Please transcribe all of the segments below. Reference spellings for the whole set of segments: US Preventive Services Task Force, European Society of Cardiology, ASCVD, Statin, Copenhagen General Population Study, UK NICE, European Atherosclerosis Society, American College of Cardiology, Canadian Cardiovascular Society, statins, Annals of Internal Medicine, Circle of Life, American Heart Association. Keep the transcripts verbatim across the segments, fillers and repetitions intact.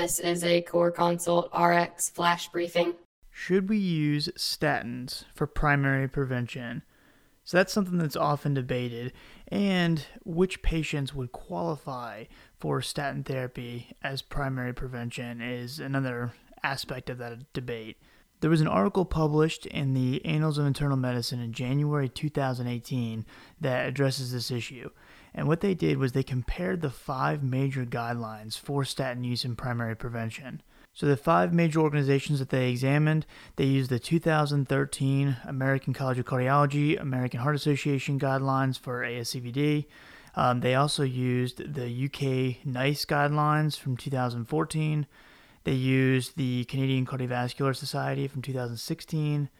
This is a Core Consult R X flash briefing. Should we use statins for primary prevention? So that's something that's often debated, and which patients would qualify for statin therapy as primary prevention is another aspect of that debate. There was an article published in the Annals of Internal Medicine in January two thousand eighteen that addresses this issue. And what they did was they compared the five major guidelines for statin use in primary prevention. So the five major organizations that they examined, they used the two thousand thirteen American College of Cardiology, American Heart Association guidelines for A S C V D. Um, they also used the U K NICE guidelines from two thousand fourteen. They used the Canadian Cardiovascular Society from two thousand sixteen.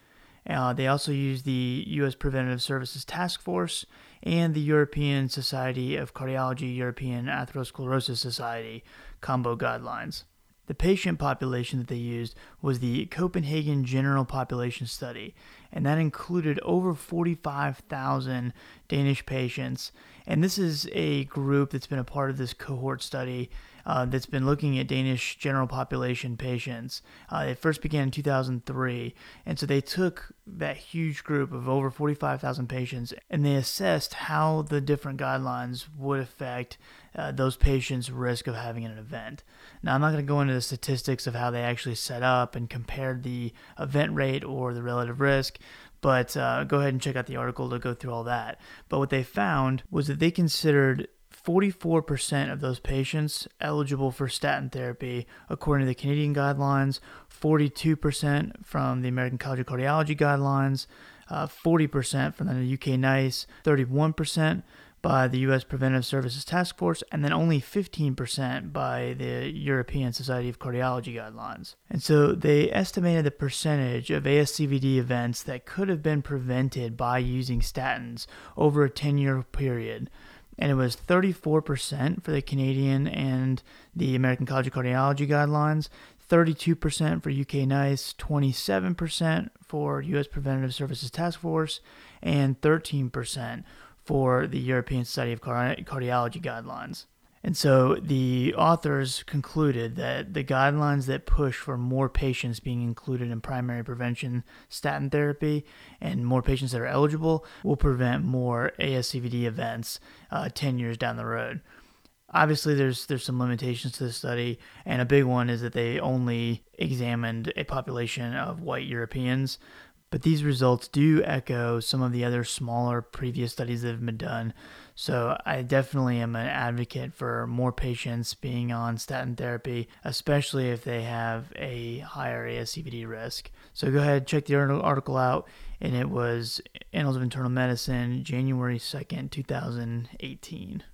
Uh, they also used the U S Preventive Services Task Force and the European Society of Cardiology, European Atherosclerosis Society combo guidelines. The patient population that they used was the Copenhagen General Population Study, and that included over forty-five thousand Danish patients. And this is a group that's been a part of this cohort study uh, that's been looking at Danish general population patients. Uh, it first began in two thousand three, and so they took that huge group of over forty-five thousand patients, and they assessed how the different guidelines would affect Uh, those patients' risk of having an event. Now, I'm not going to go into the statistics of how they actually set up and compared the event rate or the relative risk, but uh, go ahead and check out the article to go through all that. But what they found was that they considered forty-four percent of those patients eligible for statin therapy according to the Canadian guidelines, forty-two percent from the American College of Cardiology guidelines, uh, forty percent from the U K NICE, thirty-one percent by the U S Preventive Services Task Force, and then only fifteen percent by the European Society of Cardiology guidelines. And so they estimated the percentage of A S C V D events that could have been prevented by using statins over a ten-year period. And it was thirty-four percent for the Canadian and the American College of Cardiology guidelines, thirty-two percent for U K NICE, twenty-seven percent for U S Preventive Services Task Force, and thirteen percent for the European Society of Cardi- Cardiology guidelines. And so the authors concluded that the guidelines that push for more patients being included in primary prevention statin therapy and more patients that are eligible will prevent more A S C V D events uh, ten years down the road. Obviously, there's there's some limitations to this study, and a big one is that they only examined a population of white Europeans. But these results do echo some of the other smaller previous studies that have been done. So I definitely am an advocate for more patients being on statin therapy, especially if they have a higher A S C V D risk. So go ahead, check the article out. And it was Annals of Internal Medicine, January second, two thousand eighteen.